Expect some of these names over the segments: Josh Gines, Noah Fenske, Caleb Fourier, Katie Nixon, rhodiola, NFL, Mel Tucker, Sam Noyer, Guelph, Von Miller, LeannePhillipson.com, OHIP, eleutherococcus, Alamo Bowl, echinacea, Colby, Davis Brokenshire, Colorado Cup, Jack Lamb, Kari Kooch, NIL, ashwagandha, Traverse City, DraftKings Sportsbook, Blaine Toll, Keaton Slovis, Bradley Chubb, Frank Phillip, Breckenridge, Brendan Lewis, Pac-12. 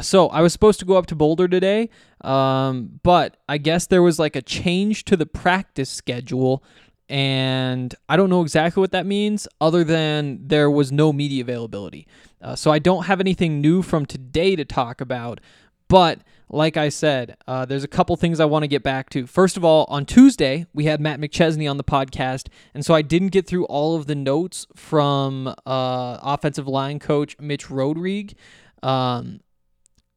So I was supposed to go up to Boulder today, but I guess there was like a change to the practice schedule, and I don't know exactly what that means, other than there was no media availability. So I don't have anything new from today to talk about, but like I said, there's a couple things I want to get back to. First of all, on Tuesday, we had Matt McChesney on the podcast, and so I didn't get through all of the notes from offensive line coach Mitch Roderick. Not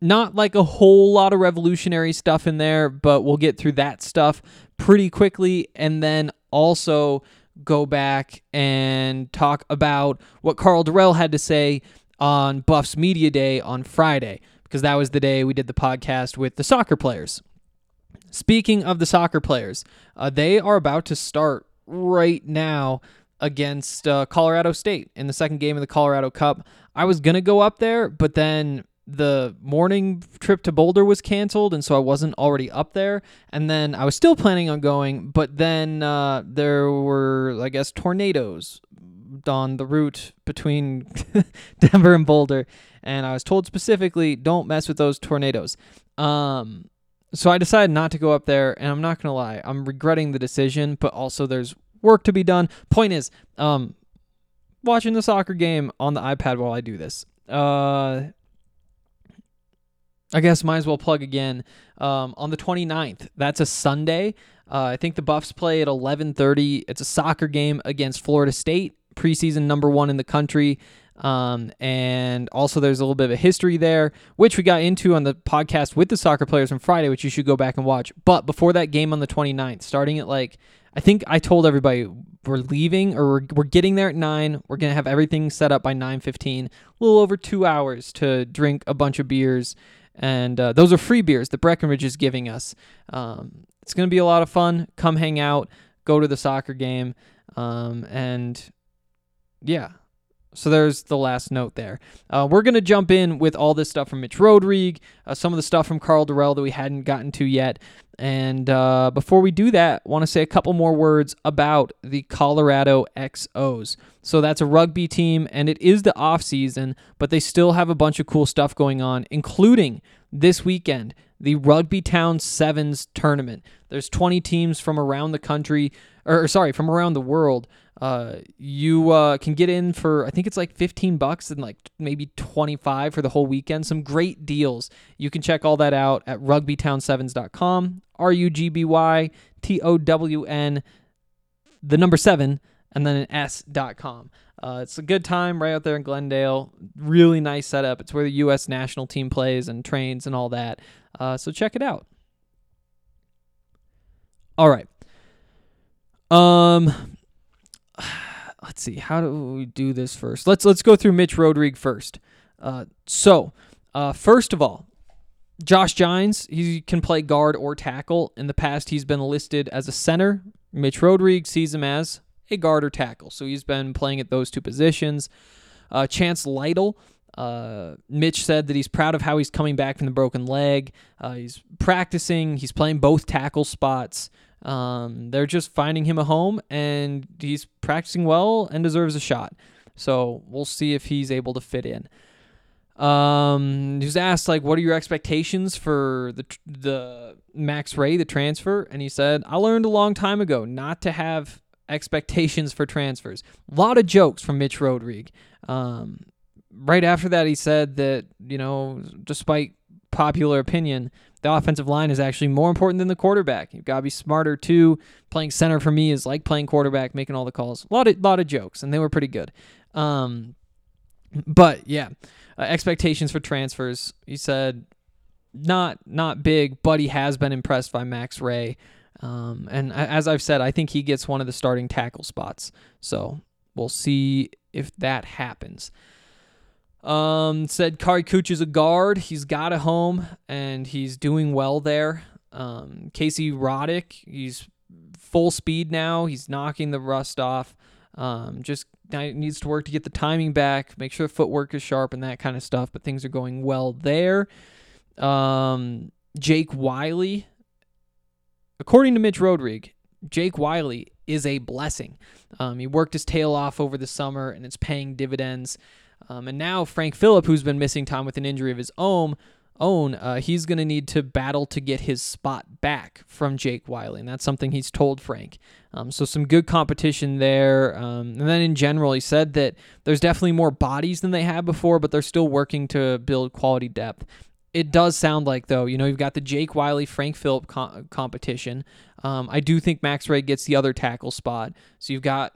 like a whole lot of revolutionary stuff in there, but we'll get through that stuff pretty quickly, and then also go back and talk about what Karl Dorrell had to say on Buffs Media Day on Friday, because that was the day we did the podcast with the soccer players. Speaking of the soccer players, they are about to start right now against Colorado State in the second game of the Colorado Cup. I was going to go up there, but then the morning trip to Boulder was canceled, and so I wasn't already up there. And then I was still planning on going, but then there were, I guess, tornadoes on the route between Denver and Boulder, and I was told specifically don't mess with those tornadoes. So I decided not to go up there, and I'm not gonna lie, I'm regretting the decision, but also there's work to be done. Point is, watching the soccer game on the iPad while I do this. I guess might as well plug again. On the 29th, that's a Sunday. I think the Buffs play at 11:30. It's a soccer game against Florida State, preseason #1 in the country. And also there's a little bit of a history there, which we got into on the podcast with the soccer players on Friday, which you should go back and watch. But before that game on the 29th, starting at I think I told everybody we're leaving, or we're getting there at 9. We're going to have everything set up by 9:15, a little over 2 hours to drink a bunch of beers. And those are free beers that Breckenridge is giving us. It's going to be a lot of fun. Come hang out, go to the soccer game. And yeah, so there's the last note there. We're going to jump in with all this stuff from Mitch Roderick, some of the stuff from Karl Dorrell that we hadn't gotten to yet. And before we do that, I want to say a couple more words about the Colorado XOs. So that's a rugby team, and it is the offseason, but they still have a bunch of cool stuff going on, including this weekend, the Rugby Town Sevens Tournament. There's 20 teams from around the country from around the world. You can get in for, I think it's like $15 and like maybe $25 for the whole weekend. Some great deals. You can check all that out at rugbytown7s.com, RugbyTown, the number 7, and then an S.com. It's a good time right out there in Glendale. Really nice setup. It's where the U.S. national team plays and trains and all that. So check it out. All right. Let's see. How do we do this first? Let's go through Mitch Roderick first. So, first of all, Josh Gines, he can play guard or tackle. In the past, he's been listed as a center. Mitch Roderick sees him as a guard or tackle. So he's been playing at those two positions. Chance Lytle, Mitch said that he's proud of how he's coming back from the broken leg. He's practicing. He's playing both tackle spots. They're just finding him a home, and he's practicing well and deserves a shot. So we'll see if he's able to fit in. He was asked, like, what are your expectations for the Max Ray, the transfer? And he said, I learned a long time ago not to have expectations for transfers. A lot of jokes from Mitch Roderick. Right after that, he said that, despite popular opinion, the offensive line is actually more important than the quarterback. You've got to be smarter too. Playing center for me is like playing quarterback, making all the calls. A lot of jokes, and they were pretty good. But yeah, expectations for transfers. He said not big, but he has been impressed by Max Ray. And as I've said, I think he gets one of the starting tackle spots. So we'll see if that happens. Said Kari Kooch is a guard. He's got a home and he's doing well there. Casey Roddick, he's full speed now. He's knocking the rust off. Just needs to work to get the timing back, make sure the footwork is sharp and that kind of stuff, but things are going well there. Jake Wiley, according to Mitch Roderick, Jake Wiley is a blessing. He worked his tail off over the summer and it's paying dividends. And now Frank Phillip, who's been missing time with an injury of his own, he's going to need to battle to get his spot back from Jake Wiley, and that's something he's told Frank. So some good competition there. And then in general, he said that there's definitely more bodies than they had before, but they're still working to build quality depth. It does sound like, though, you've got the Jake Wiley, Frank Phillip competition. I do think Max Ray gets the other tackle spot. So you've got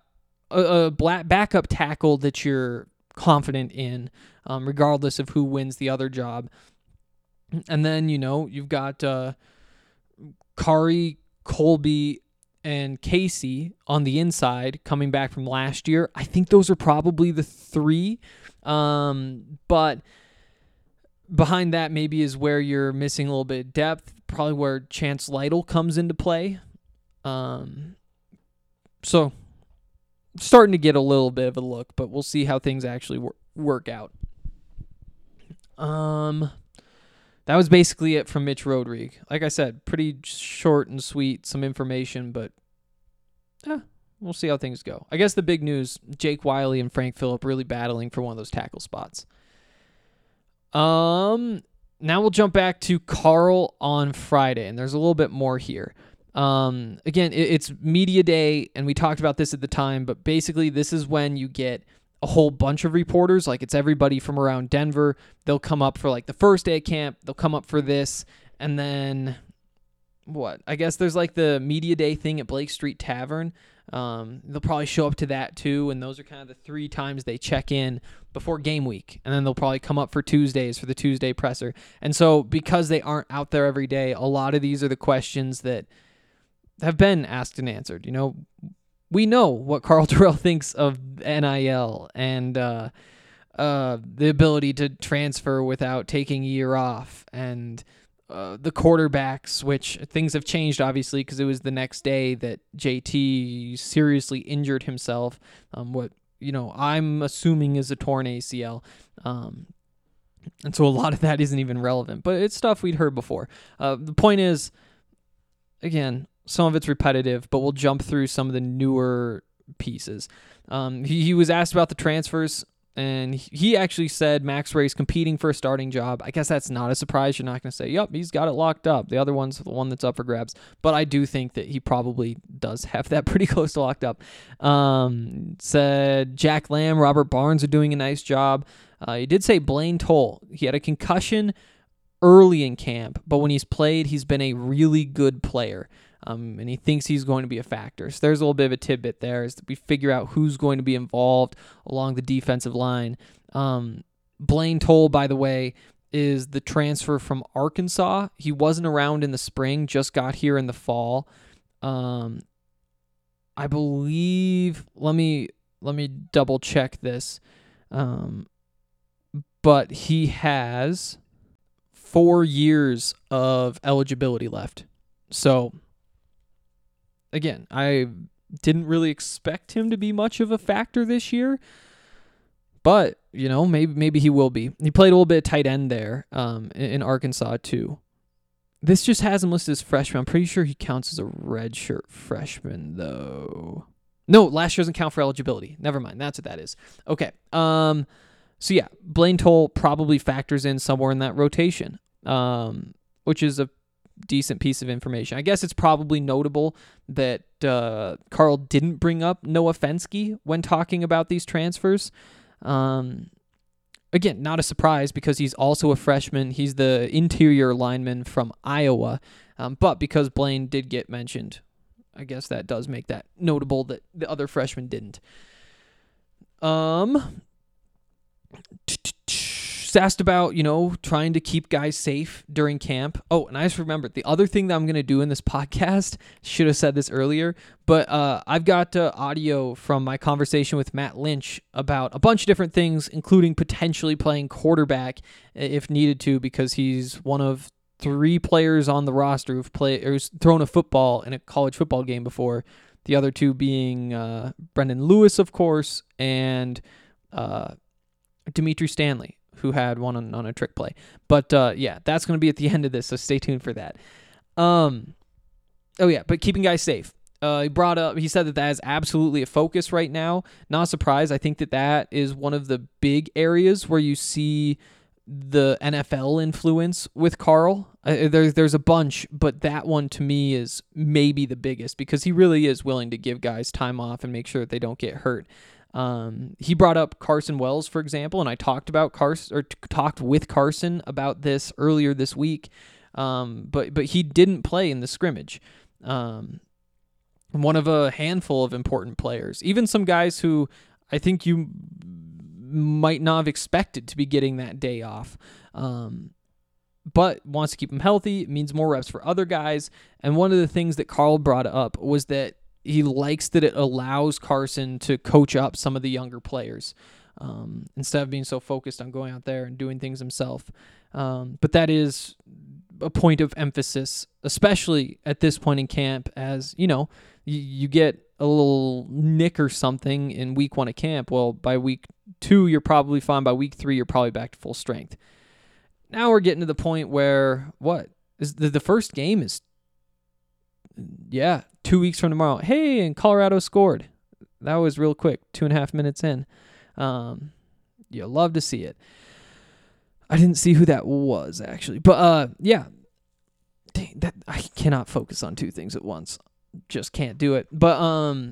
a backup tackle that you're confident in, regardless of who wins the other job. And then, you've got Kari, Colby, and Casey on the inside coming back from last year. I think those are probably the three. But behind that maybe is where you're missing a little bit of depth, probably where Chance Lytle comes into play. So starting to get a little bit of a look, but we'll see how things actually work out. That was basically it from Mitch Roderick. Like I said, pretty short and sweet, some information, but we'll see how things go. I guess the big news, Jake Wiley and Frank Phillip really battling for one of those tackle spots. Now we'll jump back to Karl on Friday, and there's a little bit more here. Again, it's media day, and we talked about this at the time, but basically this is when you get a whole bunch of reporters. Like, it's everybody from around Denver. They'll come up for like the first day of camp. They'll come up for this. And then what? I guess there's like the media day thing at Blake Street Tavern. They'll probably show up to that too. And those are kind of the three times they check in before game week. And then they'll probably come up for Tuesdays for the Tuesday presser. And so because they aren't out there every day, a lot of these are the questions that have been asked and answered. We know what Karl Dorrell thinks of NIL and the ability to transfer without taking a year off, and the quarterbacks, which things have changed, obviously, because it was the next day that JT seriously injured himself, what I'm assuming is a torn ACL. And so a lot of that isn't even relevant, but it's stuff we'd heard before. The point is, again, some of it's repetitive, but we'll jump through some of the newer pieces. He was asked about the transfers. And he actually said Max Ray's competing for a starting job. I guess that's not a surprise. You're not going to say, yep, he's got it locked up. The other one's the one that's up for grabs. But I do think that he probably does have that pretty close to locked up. Said Jack Lamb, Robert Barnes are doing a nice job. He did say Blaine Toll. He had a concussion early in camp, but when he's played, he's been a really good player. And he thinks he's going to be a factor. So there's a little bit of a tidbit there as we figure out who's going to be involved along the defensive line. Blaine Toll, by the way, is the transfer from Arkansas. He wasn't around in the spring, just got here in the fall. I believe, let me double check this. But he has 4 years of eligibility left. So again, I didn't really expect him to be much of a factor this year, but, you know, maybe he will be. He played a little bit of tight end there in Arkansas, too. This just has him listed as freshman. I'm pretty sure he counts as a redshirt freshman, though. No, last year doesn't count for eligibility. Never mind. That's what that is. Okay. So, yeah, Blaine Toll probably factors in somewhere in that rotation, which is a decent piece of information. I guess it's probably notable that Karl didn't bring up Noah Fenske when talking about these transfers. Again, not a surprise because he's also a freshman. He's the interior lineman from Iowa. But because Blaine did get mentioned, I guess that does make that notable that the other freshman didn't. Asked about, you know, trying to keep guys safe during camp. Oh, and I just remembered the other thing that I'm going to do in this podcast. Should have said this earlier, but I've got audio from my conversation with Matt Lynch about a bunch of different things, including potentially playing quarterback if needed to, because he's one of three players on the roster who's thrown a football in a college football game before, the other two being Brendan Lewis, of course, and Dimitri Stanley, who had one on a trick play. But yeah, that's going to be at the end of this, so stay tuned for that. Oh yeah, but keeping guys safe. He said that is absolutely a focus right now. Not surprised. I think that is one of the big areas where you see the NFL influence with Karl. There's a bunch, but that one to me is maybe the biggest because he really is willing to give guys time off and make sure that they don't get hurt. He brought up Carson Wells, for example, and I talked with Carson about this earlier this week. But he didn't play in the scrimmage. One of a handful of important players, even some guys who I think you might not have expected to be getting that day off. But wants to keep him healthy. It means more reps for other guys. And one of the things that Karl brought up was that he likes that it allows Carson to coach up some of the younger players instead of being so focused on going out there and doing things himself. But that is a point of emphasis, especially at this point in camp, as, you know, you get a little nick or something in week one of camp. Well, by week two, you're probably fine. By week three, you're probably back to full strength. Now we're getting to the point where the first game is, yeah, 2 weeks from tomorrow. Hey, and Colorado scored. That was real quick, 2.5 minutes in. You love to see it. I didn't see who that was, actually. But, yeah, I cannot focus on two things at once. Just can't do it. But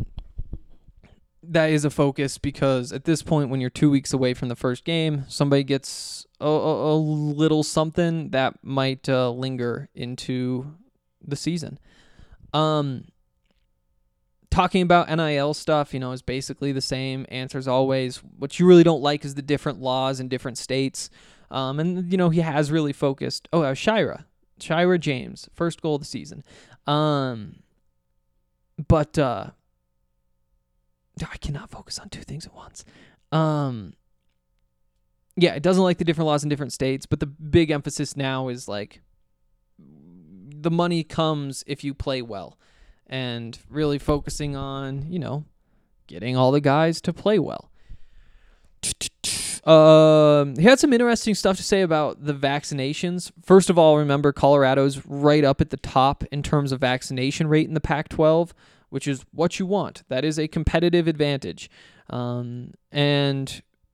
that is a focus because at this point, when you're 2 weeks away from the first game, somebody gets a little something that might linger into the season. Talking about NIL stuff, you know, is basically the same answer as always. What you really don't like is the different laws in different states. And, you know, he has really focused. Oh, Shira James, first goal of the season. But I cannot focus on two things at once. Yeah, it doesn't like the different laws in different states, but the big emphasis now is like, the money comes if you play well, and really focusing on, you know, getting all the guys to play well. He had some interesting stuff to say about the vaccinations. First of all, remember Colorado's right up at the top in terms of vaccination rate in the Pac-12, which is what you want. That is a competitive advantage. And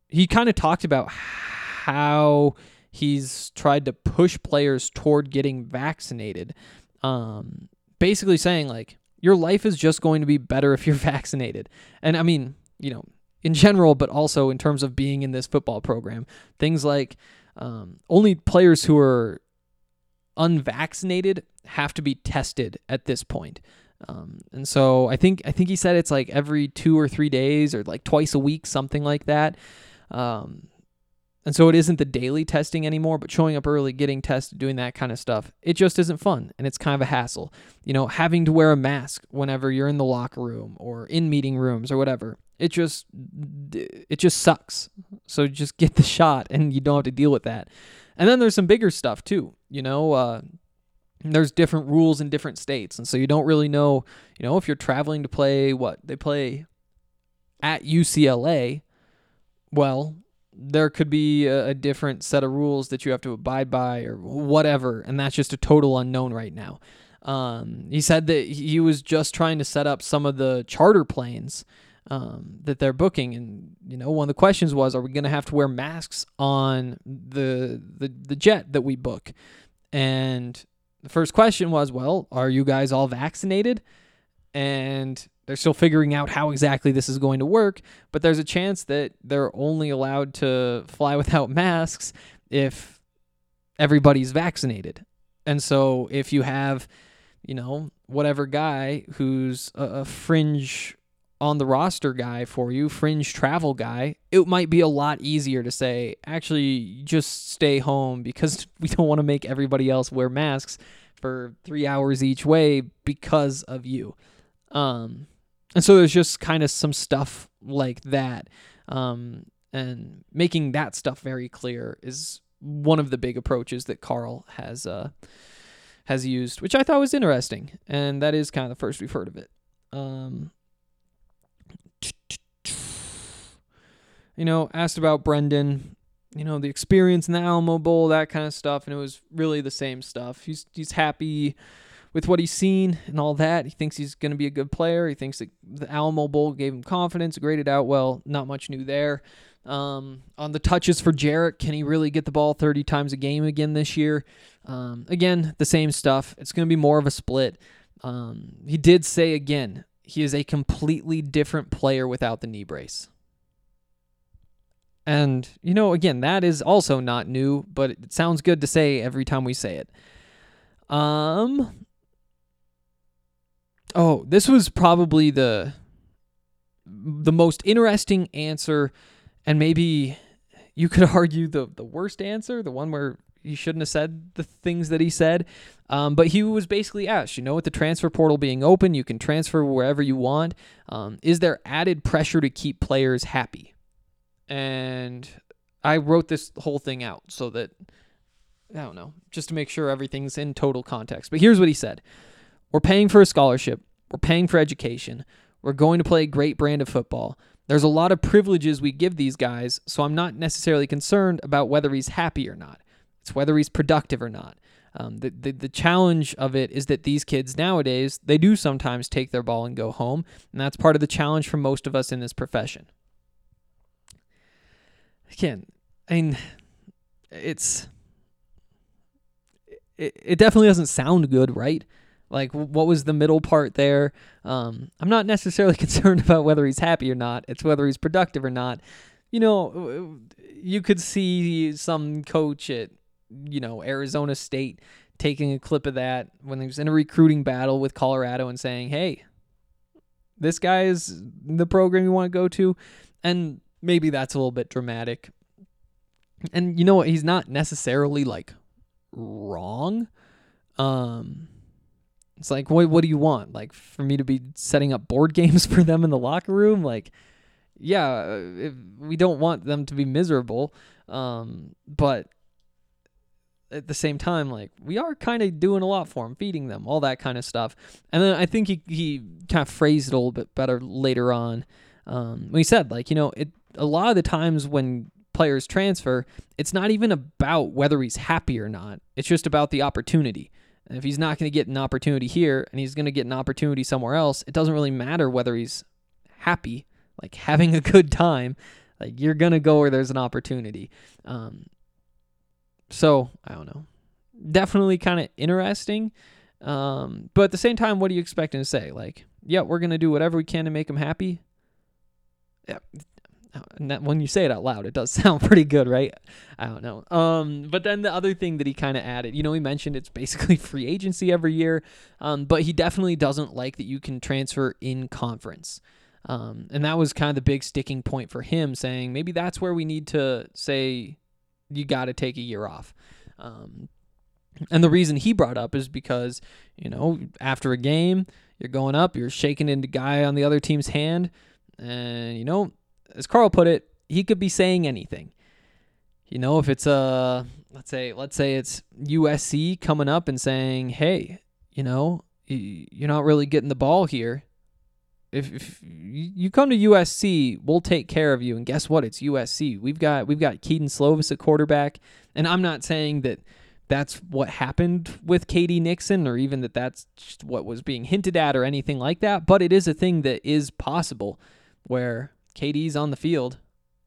he kind of talked about how he's tried to push players toward getting vaccinated, basically saying, like, your life is just going to be better if you're vaccinated. And I mean, you know, in general, but also in terms of being in this football program, things like only players who are unvaccinated have to be tested at this point. And so I think he said it's like every 2 or 3 days or like twice a week, something like that. And so it isn't the daily testing anymore, but showing up early, getting tested, doing that kind of stuff, it just isn't fun. And it's kind of a hassle, you know, having to wear a mask whenever you're in the locker room or in meeting rooms or whatever. It just sucks. So just get the shot and you don't have to deal with that. And then there's some bigger stuff too, you know, there's different rules in different states. And so you don't really know, you know, if you're traveling to play what they play at UCLA, well, there could be a different set of rules that you have to abide by or whatever. And that's just a total unknown right now. He said that he was just trying to set up some of the charter planes that they're booking. And, you know, one of the questions was, are we going to have to wear masks on the jet that we book? And the first question was, well, are you guys all vaccinated? And they're still figuring out how exactly this is going to work, but there's a chance that they're only allowed to fly without masks if everybody's vaccinated. And so if you have, you know, whatever guy who's a fringe on the roster guy for you, fringe travel guy, it might be a lot easier to say, actually, just stay home because we don't want to make everybody else wear masks for 3 hours each way because of you. And so there's just kind of some stuff like that. And making that stuff very clear is one of the big approaches that Karl has used, which I thought was interesting. And that is kind of the first we've heard of it. You know, asked about Brendan, you know, the experience in the Alamo Bowl, that kind of stuff. And it was really the same stuff. He's happy with what he's seen and all that. He thinks he's going to be a good player. He thinks that the Alamo Bowl gave him confidence, graded out well, not much new there. On the touches for Jarrett, can he really get the ball 30 times a game again this year? Again, the same stuff. It's going to be more of a split. He did say again, he is a completely different player without the knee brace. And, you know, again, that is also not new, but it sounds good to say every time we say it. Oh, this was probably the most interesting answer, and maybe you could argue the worst answer, the one where he shouldn't have said the things that he said. But he was basically asked, you know, with the transfer portal being open, you can transfer wherever you want. Is there added pressure to keep players happy? And I wrote this whole thing out so that, I don't know, just to make sure everything's in total context. But here's what he said. We're paying for a scholarship. We're paying for education. We're going to play a great brand of football. There's a lot of privileges we give these guys, so I'm not necessarily concerned about whether he's happy or not. It's whether he's productive or not. The challenge of it is that these kids nowadays, they do sometimes take their ball and go home, and that's part of the challenge for most of us in this profession. Again, I mean, it definitely doesn't sound good, right? Like, what was the middle part there? I'm not necessarily concerned about whether he's happy or not. It's whether he's productive or not. You know, you could see some coach at, you know, Arizona State taking a clip of that when he was in a recruiting battle with Colorado and saying, hey, this guy is the program you want to go to. And maybe that's a little bit dramatic. And you know what? He's not necessarily, like, wrong. It's like, what do you want? Like, for me to be setting up board games for them in the locker room? Like, yeah, we don't want them to be miserable. But at the same time, like, we are kind of doing a lot for them, feeding them, all that kind of stuff. And then I think he kind of phrased it a little bit better later on. When he said, like, you know, a lot of the times when players transfer, it's not even about whether he's happy or not. It's just about the opportunity. And if he's not going to get an opportunity here and he's going to get an opportunity somewhere else, it doesn't really matter whether he's happy, like having a good time. Like, you're going to go where there's an opportunity. So, I don't know. Definitely kind of interesting. But at the same time, what do you expect him to say? Like, yeah, we're going to do whatever we can to make him happy. Yeah. And that, when you say it out loud, it does sound pretty good, right? I don't know. But then the other thing that he kind of added, you know, he mentioned it's basically free agency every year, but he definitely doesn't like that you can transfer in conference. And that was kind of the big sticking point for him, saying maybe that's where we need to say you got to take a year off. And the reason he brought up is because, you know, after a game, you're going up, you're shaking into guy on the other team's hand, and, you know, as Karl put it, he could be saying anything. You know, if it's a, let's say it's USC coming up and saying, hey, you know, you're not really getting the ball here. If you come to USC, we'll take care of you. And guess what? It's USC. We've got Keaton Slovis at quarterback. And I'm not saying that that's what happened with Katie Nixon, or even that that's what was being hinted at or anything like that. But it is a thing that is possible where KD's on the field,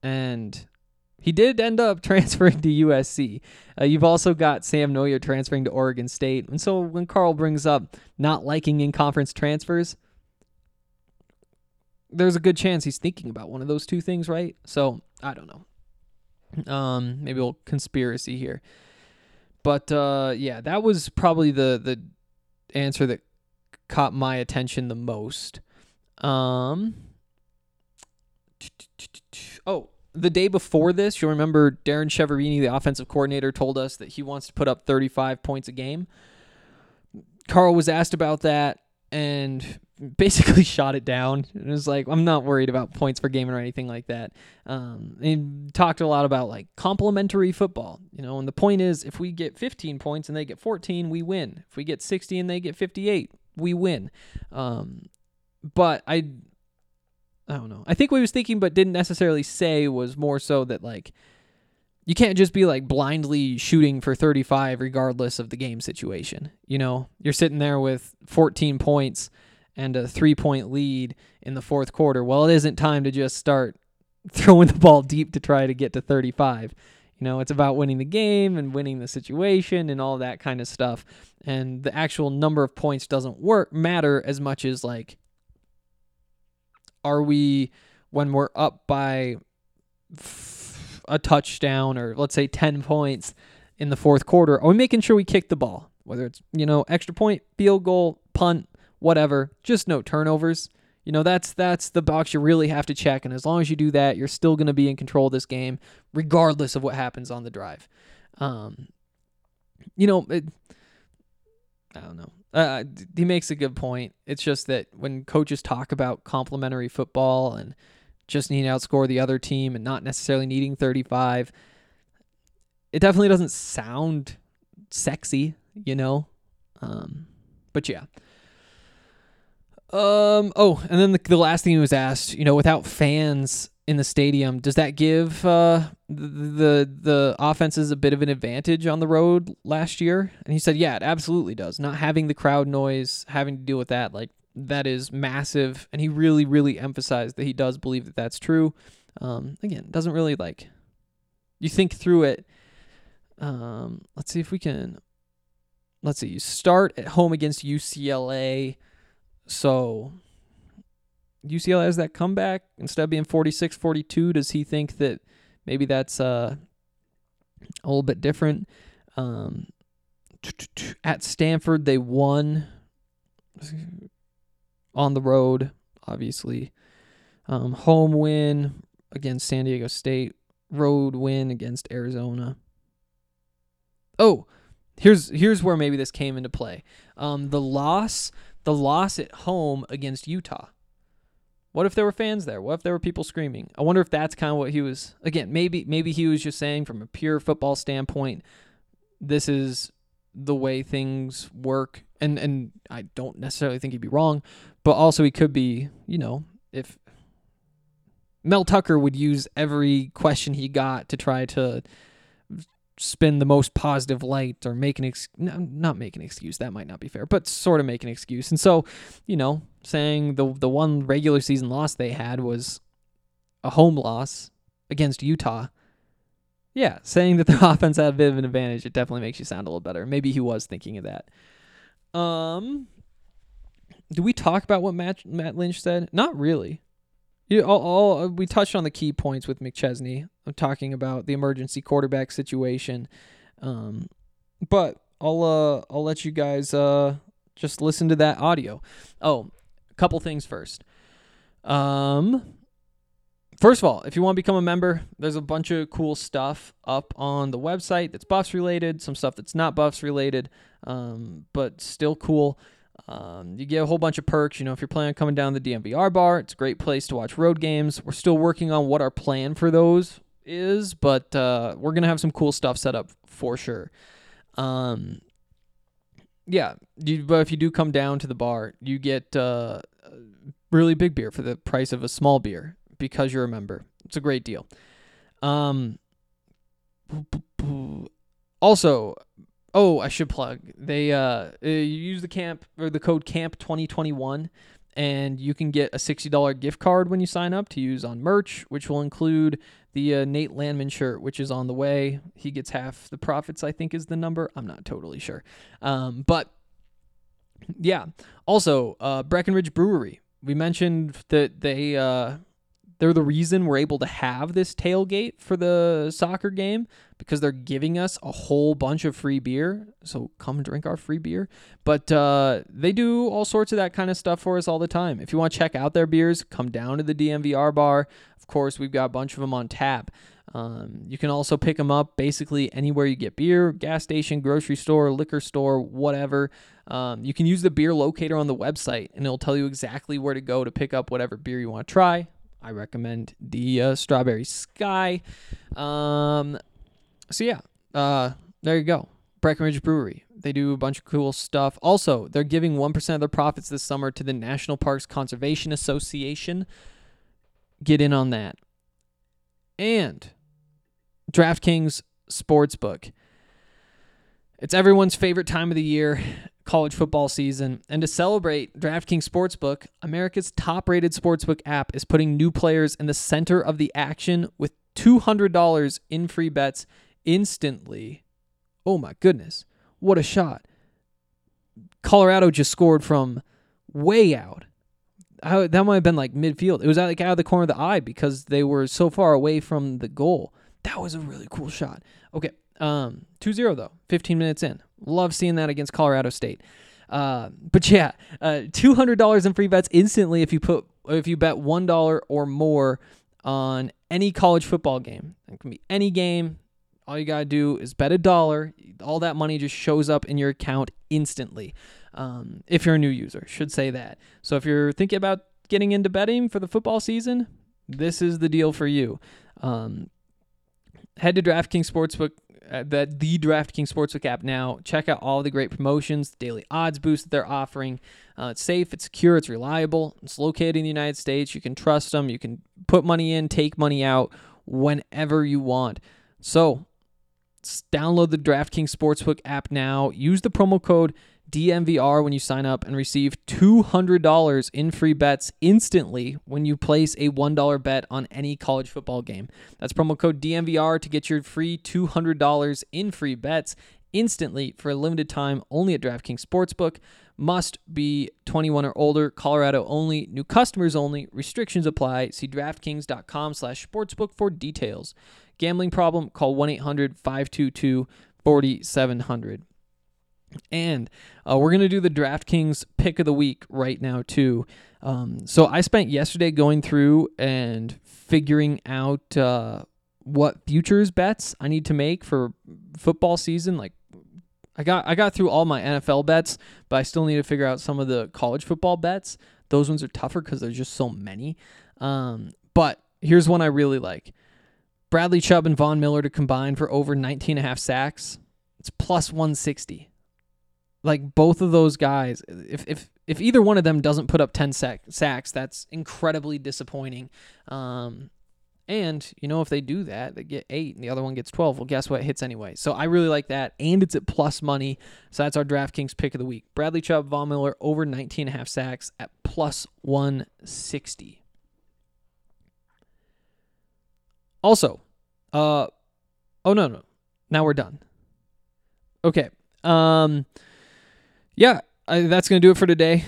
and he did end up transferring to USC. You've also got Sam Noyer transferring to Oregon State. And so when Karl brings up not liking in-conference transfers, there's a good chance he's thinking about one of those two things, right? So I don't know. Maybe a little conspiracy here. But yeah, that was probably the answer that caught my attention the most. Oh, the day before this, you'll remember Darren Cheverini, the offensive coordinator, told us that he wants to put up 35 points a game. Karl was asked about that and basically shot it down. It was like, I'm not worried about points per game or anything like that. And he talked a lot about, like, complementary football, you know, and the point is, if we get 15 points and they get 14, we win. If we get 60 and they get 58, we win. But I don't know. I think what he was thinking but didn't necessarily say was more so that, like, you can't just be, like, blindly shooting for 35 regardless of the game situation. You know, you're sitting there with 14 points and a 3-point lead in the fourth quarter. Well, it isn't time to just start throwing the ball deep to try to get to 35. You know, it's about winning the game and winning the situation and all that kind of stuff. And the actual number of points doesn't matter as much as, like, are we, when we're up by a touchdown or let's say 10 points in the fourth quarter, are we making sure we kick the ball? Whether it's, you know, extra point, field goal, punt, whatever, just no turnovers. You know, that's the box you really have to check. And as long as you do that, you're still going to be in control of this game, regardless of what happens on the drive. You know, I don't know. He makes a good point. It's just that when coaches talk about complementary football and just needing to outscore the other team and not necessarily needing 35, it definitely doesn't sound sexy, you know? But yeah. Oh, and then the last thing he was asked, you know, without fans in the stadium, does that give the offenses a bit of an advantage on the road last year? And he said, yeah, it absolutely does. Not having the crowd noise, having to deal with that, like, that is massive. And he really, really emphasized that he does believe that that's true. Again, doesn't really, like, you think through it. Let's see if we can, you start at home against UCLA. So UCLA has that comeback. Instead of being 46-42, does he think that maybe that's a little bit different? At Stanford, they won on the road, obviously. Home win against San Diego State. Road win against Arizona. Oh, here's where maybe this came into play. The loss at home against Utah. What if there were fans there? What if there were people screaming? I wonder if that's kind of what he was... Again, maybe he was just saying from a pure football standpoint, this is the way things work. And I don't necessarily think he'd be wrong, but also he could be, you know, if... Mel Tucker would use every question he got to try to spin the most positive light or make an not make an excuse, that might not be fair, but sort of make an excuse. And so, you know, saying the one regular season loss they had was a home loss against Utah, yeah, saying that the offense had a bit of an advantage, it definitely makes you sound a little better. Maybe he was thinking of that. Do we talk about what Matt Lynch said? Not really. We touched on the key points with McChesney. I'm talking about the emergency quarterback situation. But I'll let you guys just listen to that audio. Oh, a couple things first. First of all, if you want to become a member, there's a bunch of cool stuff up on the website that's Buffs related, some stuff that's not Buffs related, but still cool. You get a whole bunch of perks. You know, if you're planning on coming down to the DMVR bar, it's a great place to watch road games. We're still working on what our plan for those is, but we're going to have some cool stuff set up for sure. But if you do come down to the bar, you get really big beer for the price of a small beer because you're a member. It's a great deal. Also, I should plug. You use the code CAMP2021, and you can get a $60 gift card when you sign up to use on merch, which will include the Nate Landman shirt, which is on the way. He gets half the profits, I think is the number. I'm not totally sure. But yeah. Also, Breckenridge Brewery. We mentioned that they're the reason we're able to have this tailgate for the soccer game, because they're giving us a whole bunch of free beer. So come drink our free beer. But they do all sorts of that kind of stuff for us all the time. If you want to check out their beers, come down to the DMVR bar. Of course, we've got a bunch of them on tap. You can also pick them up basically anywhere you get beer, gas station, grocery store, liquor store, whatever. You can use the beer locator on the website, and it'll tell you exactly where to go to pick up whatever beer you want to try. I recommend the Strawberry Sky. There you go. Breckenridge Brewery. They do a bunch of cool stuff. Also, they're giving 1% of their profits this summer to the National Parks Conservation Association. Get in on that. And DraftKings Sportsbook. It's everyone's favorite time of the year, college football season. And to celebrate, DraftKings Sportsbook, America's top-rated sportsbook app, is putting new players in the center of the action with $200 in free bets instantly. Oh my goodness, what a shot. Colorado just scored from way out. That might have been like midfield. It was like out of the corner of the eye because they were so far away from the goal. That was a really cool shot. Okay, 2-0 though, 15 minutes in. Love seeing that against Colorado State. $200 in free bets instantly if you bet $1 or more on any college football game. It can be any game. All you gotta do is bet $1. All that money just shows up in your account instantly. If you're a new user, should say that. So if you're thinking about getting into betting for the football season, this is the deal for you. Head to DraftKings Sportsbook. The DraftKings Sportsbook app now. Check out all the great promotions, the daily odds boost that they're offering. It's safe, it's secure, it's reliable. It's located in the United States. You can trust them. You can put money in, take money out whenever you want. So download the DraftKings Sportsbook app now. Use the promo code DMVR when you sign up and receive $200 in free bets instantly when you place a $1 bet on any college football game. That's promo code DMVR to get your free $200 in free bets instantly for a limited time only at DraftKings Sportsbook. Must be 21 or older, Colorado only, new customers only, restrictions apply. See DraftKings.com/sportsbook for details. Gambling problem? Call 1-800-522-4700. And we're going to do the DraftKings pick of the week right now, too. So I spent yesterday going through and figuring out what futures bets I need to make for football season. Like I got through all my NFL bets, but I still need to figure out some of the college football bets. Those ones are tougher because there's just so many. But here's one I really like. Bradley Chubb and Von Miller to combine for over 19.5 sacks. It's plus 160. Like, both of those guys, if either one of them doesn't put up 10 sacks, that's incredibly disappointing. And, you know, if they do that, they get 8 and the other one gets 12. Well, guess what? It hits anyway. So I really like that, and it's at plus money. So that's our DraftKings pick of the week. Bradley Chubb, Von Miller, over 19.5 sacks at plus 160. Also, now we're done. Okay. That's going to do it for today.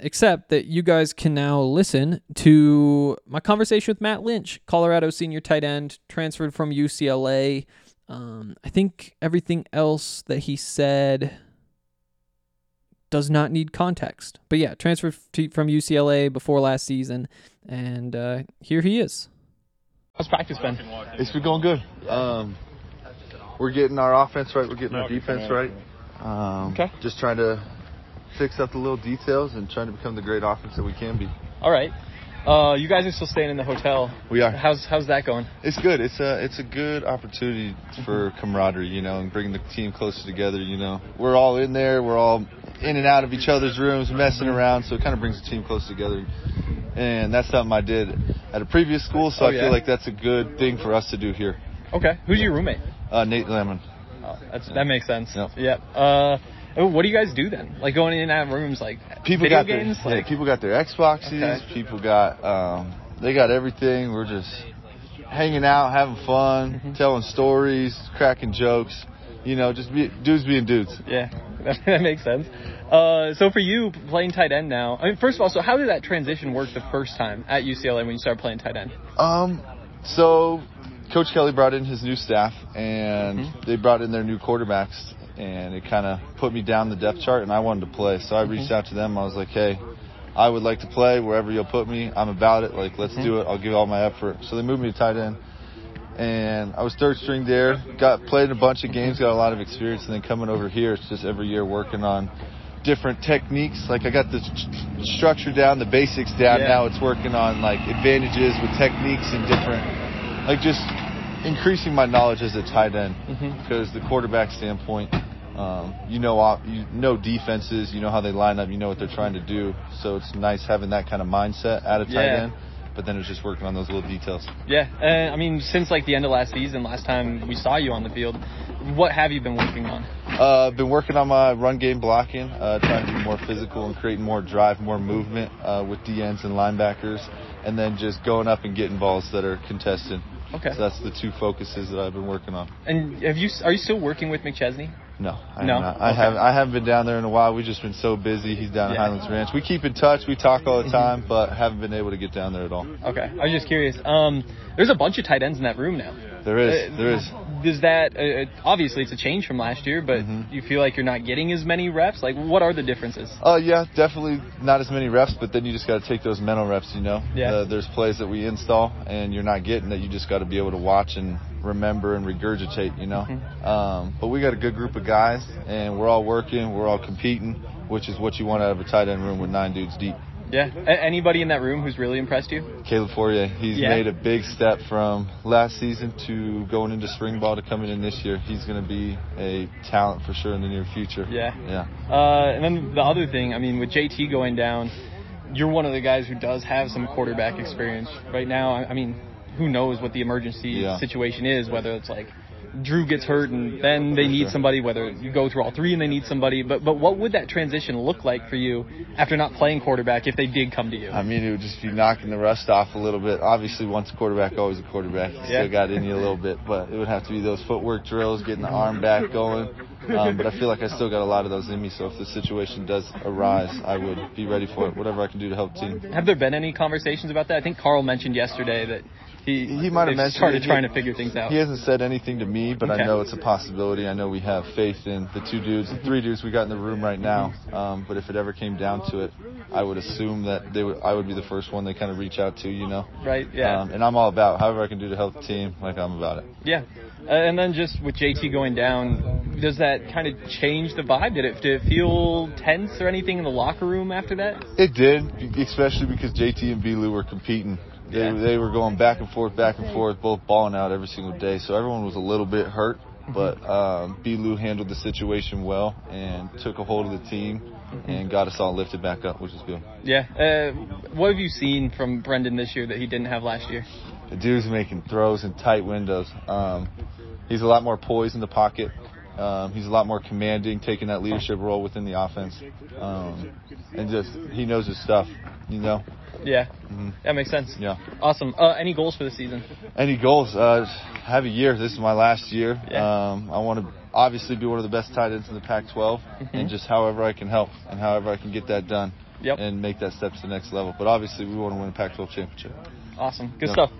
Except that you guys can now listen to my conversation with Matt Lynch, Colorado senior tight end, transferred from UCLA. I think everything else that he said does not need context. But yeah, transferred from UCLA before last season, and here he is. How's practice been? It's been going good. We're getting our offense right. We're getting our defense right. Okay. Just trying to fix up the little details and trying to become the great offense that we can be. All right. You guys are still staying in the hotel. We are. How's that going? It's good. It's a good opportunity for camaraderie, and bringing the team closer together, We're all in there. We're all in and out of each other's rooms, messing around, so it kind of brings the team closer together. And that's something I did at a previous school, so I feel like that's a good thing for us to do here. Okay. Who's your roommate? Nate Landman. Oh, that makes sense. Yep. What do you guys do then? Like going in and out of rooms, like people video got games? Their, like, people got their Xboxes. Okay. People got, they got everything. We're just hanging out, having fun, telling stories, cracking jokes. Just dudes being dudes. Yeah, that makes sense. So for you, playing tight end now, first of all, so how did that transition work the first time at UCLA when you started playing tight end? So Coach Kelly brought in his new staff, and they brought in their new quarterbacks, and it kind of put me down the depth chart, and I wanted to play. So I reached out to them. I was like, hey, I would like to play wherever you'll put me. I'm about it. Like, let's do it. I'll give all my effort. So they moved me to tight end, and I was third string there. Played a bunch of games, got a lot of experience, and then coming over here, it's just every year working on different techniques. Like, I got the structure down, the basics down. Yeah. Now it's working on, like, advantages with techniques and different, like, just increasing my knowledge as a tight end because the quarterback standpoint, you know defenses, you know how they line up, you know what they're trying to do. So it's nice having that kind of mindset at a tight end. But then it's just working on those little details. Yeah. Since like the end of last season, last time we saw you on the field, what have you been working on? I've been working on my run game blocking, trying to be more physical and creating more drive, more movement with DNs and linebackers, and then just going up and getting balls that are contested. Okay. So that's the two focuses that I've been working on. And are you still working with McChesney? No, I'm not. I haven't been down there in a while. We've just been so busy. He's down at Highlands Ranch. We keep in touch. We talk all the time, but haven't been able to get down there at all. Okay. I was just curious. There's a bunch of tight ends in that room now. There is. Does that obviously it's a change from last year, but you feel like you're not getting as many reps? Like, what are the differences? Definitely not as many reps, but then you just got to take those mental reps, There's plays that we install and you're not getting that you just got to be able to watch and remember and regurgitate, But we got a good group of guys, and we're all working, we're all competing, which is what you want out of a tight end room with 9 dudes deep. Yeah. Anybody in that room who's really impressed you? Caleb Fourier. He's made a big step from last season to going into spring ball to coming in this year. He's going to be a talent for sure in the near future. Yeah. Yeah. And then the other thing, with JT going down, you're one of the guys who does have some quarterback experience right now. Who knows what the emergency situation is, whether it's like Drew gets hurt and then they need somebody, whether you go through all three and they need somebody. But what would that transition look like for you after not playing quarterback if they did come to you? It would just be knocking the rust off a little bit. Obviously, once a quarterback, always a quarterback. You still got in you a little bit, but it would have to be those footwork drills, getting the arm back going. But I feel like I still got a lot of those in me, so if the situation does arise, I would be ready for it, whatever I can do to help the team. Have there been any conversations about that? I think Karl mentioned yesterday that he might have mentioned started trying to figure things out. He hasn't said anything to me, but I know it's a possibility. I know we have faith in the 3 dudes we got in the room right now. But if it ever came down to it, I would assume that I would be the first one they kind of reach out to, Right, yeah. And I'm all about however I can do to help the team, like I'm about it. Yeah. And then just with JT going down, does that kind of change the vibe? Did it feel tense or anything in the locker room after that? It did, especially because JT and B. Lou were competing. They were going back and forth, both balling out every single day. So everyone was a little bit hurt, but B. Lou handled the situation well and took a hold of the team and got us all lifted back up, which is good. Yeah. What have you seen from Brendan this year that he didn't have last year? The dude's making throws in tight windows. He's a lot more poised in the pocket. He's a lot more commanding, taking that leadership role within the offense. And just, he knows his stuff, you know? Yeah. Mm-hmm. That makes sense. Yeah. Awesome. Any goals for the season? Any goals? I have a year. This is my last year. Yeah. I want to obviously be one of the best tight ends in the Pac-12, mm-hmm. and just however I can help and however I can get that done, yep. and make that step to the next level. But obviously we want to win a Pac-12 championship. Awesome. Good stuff.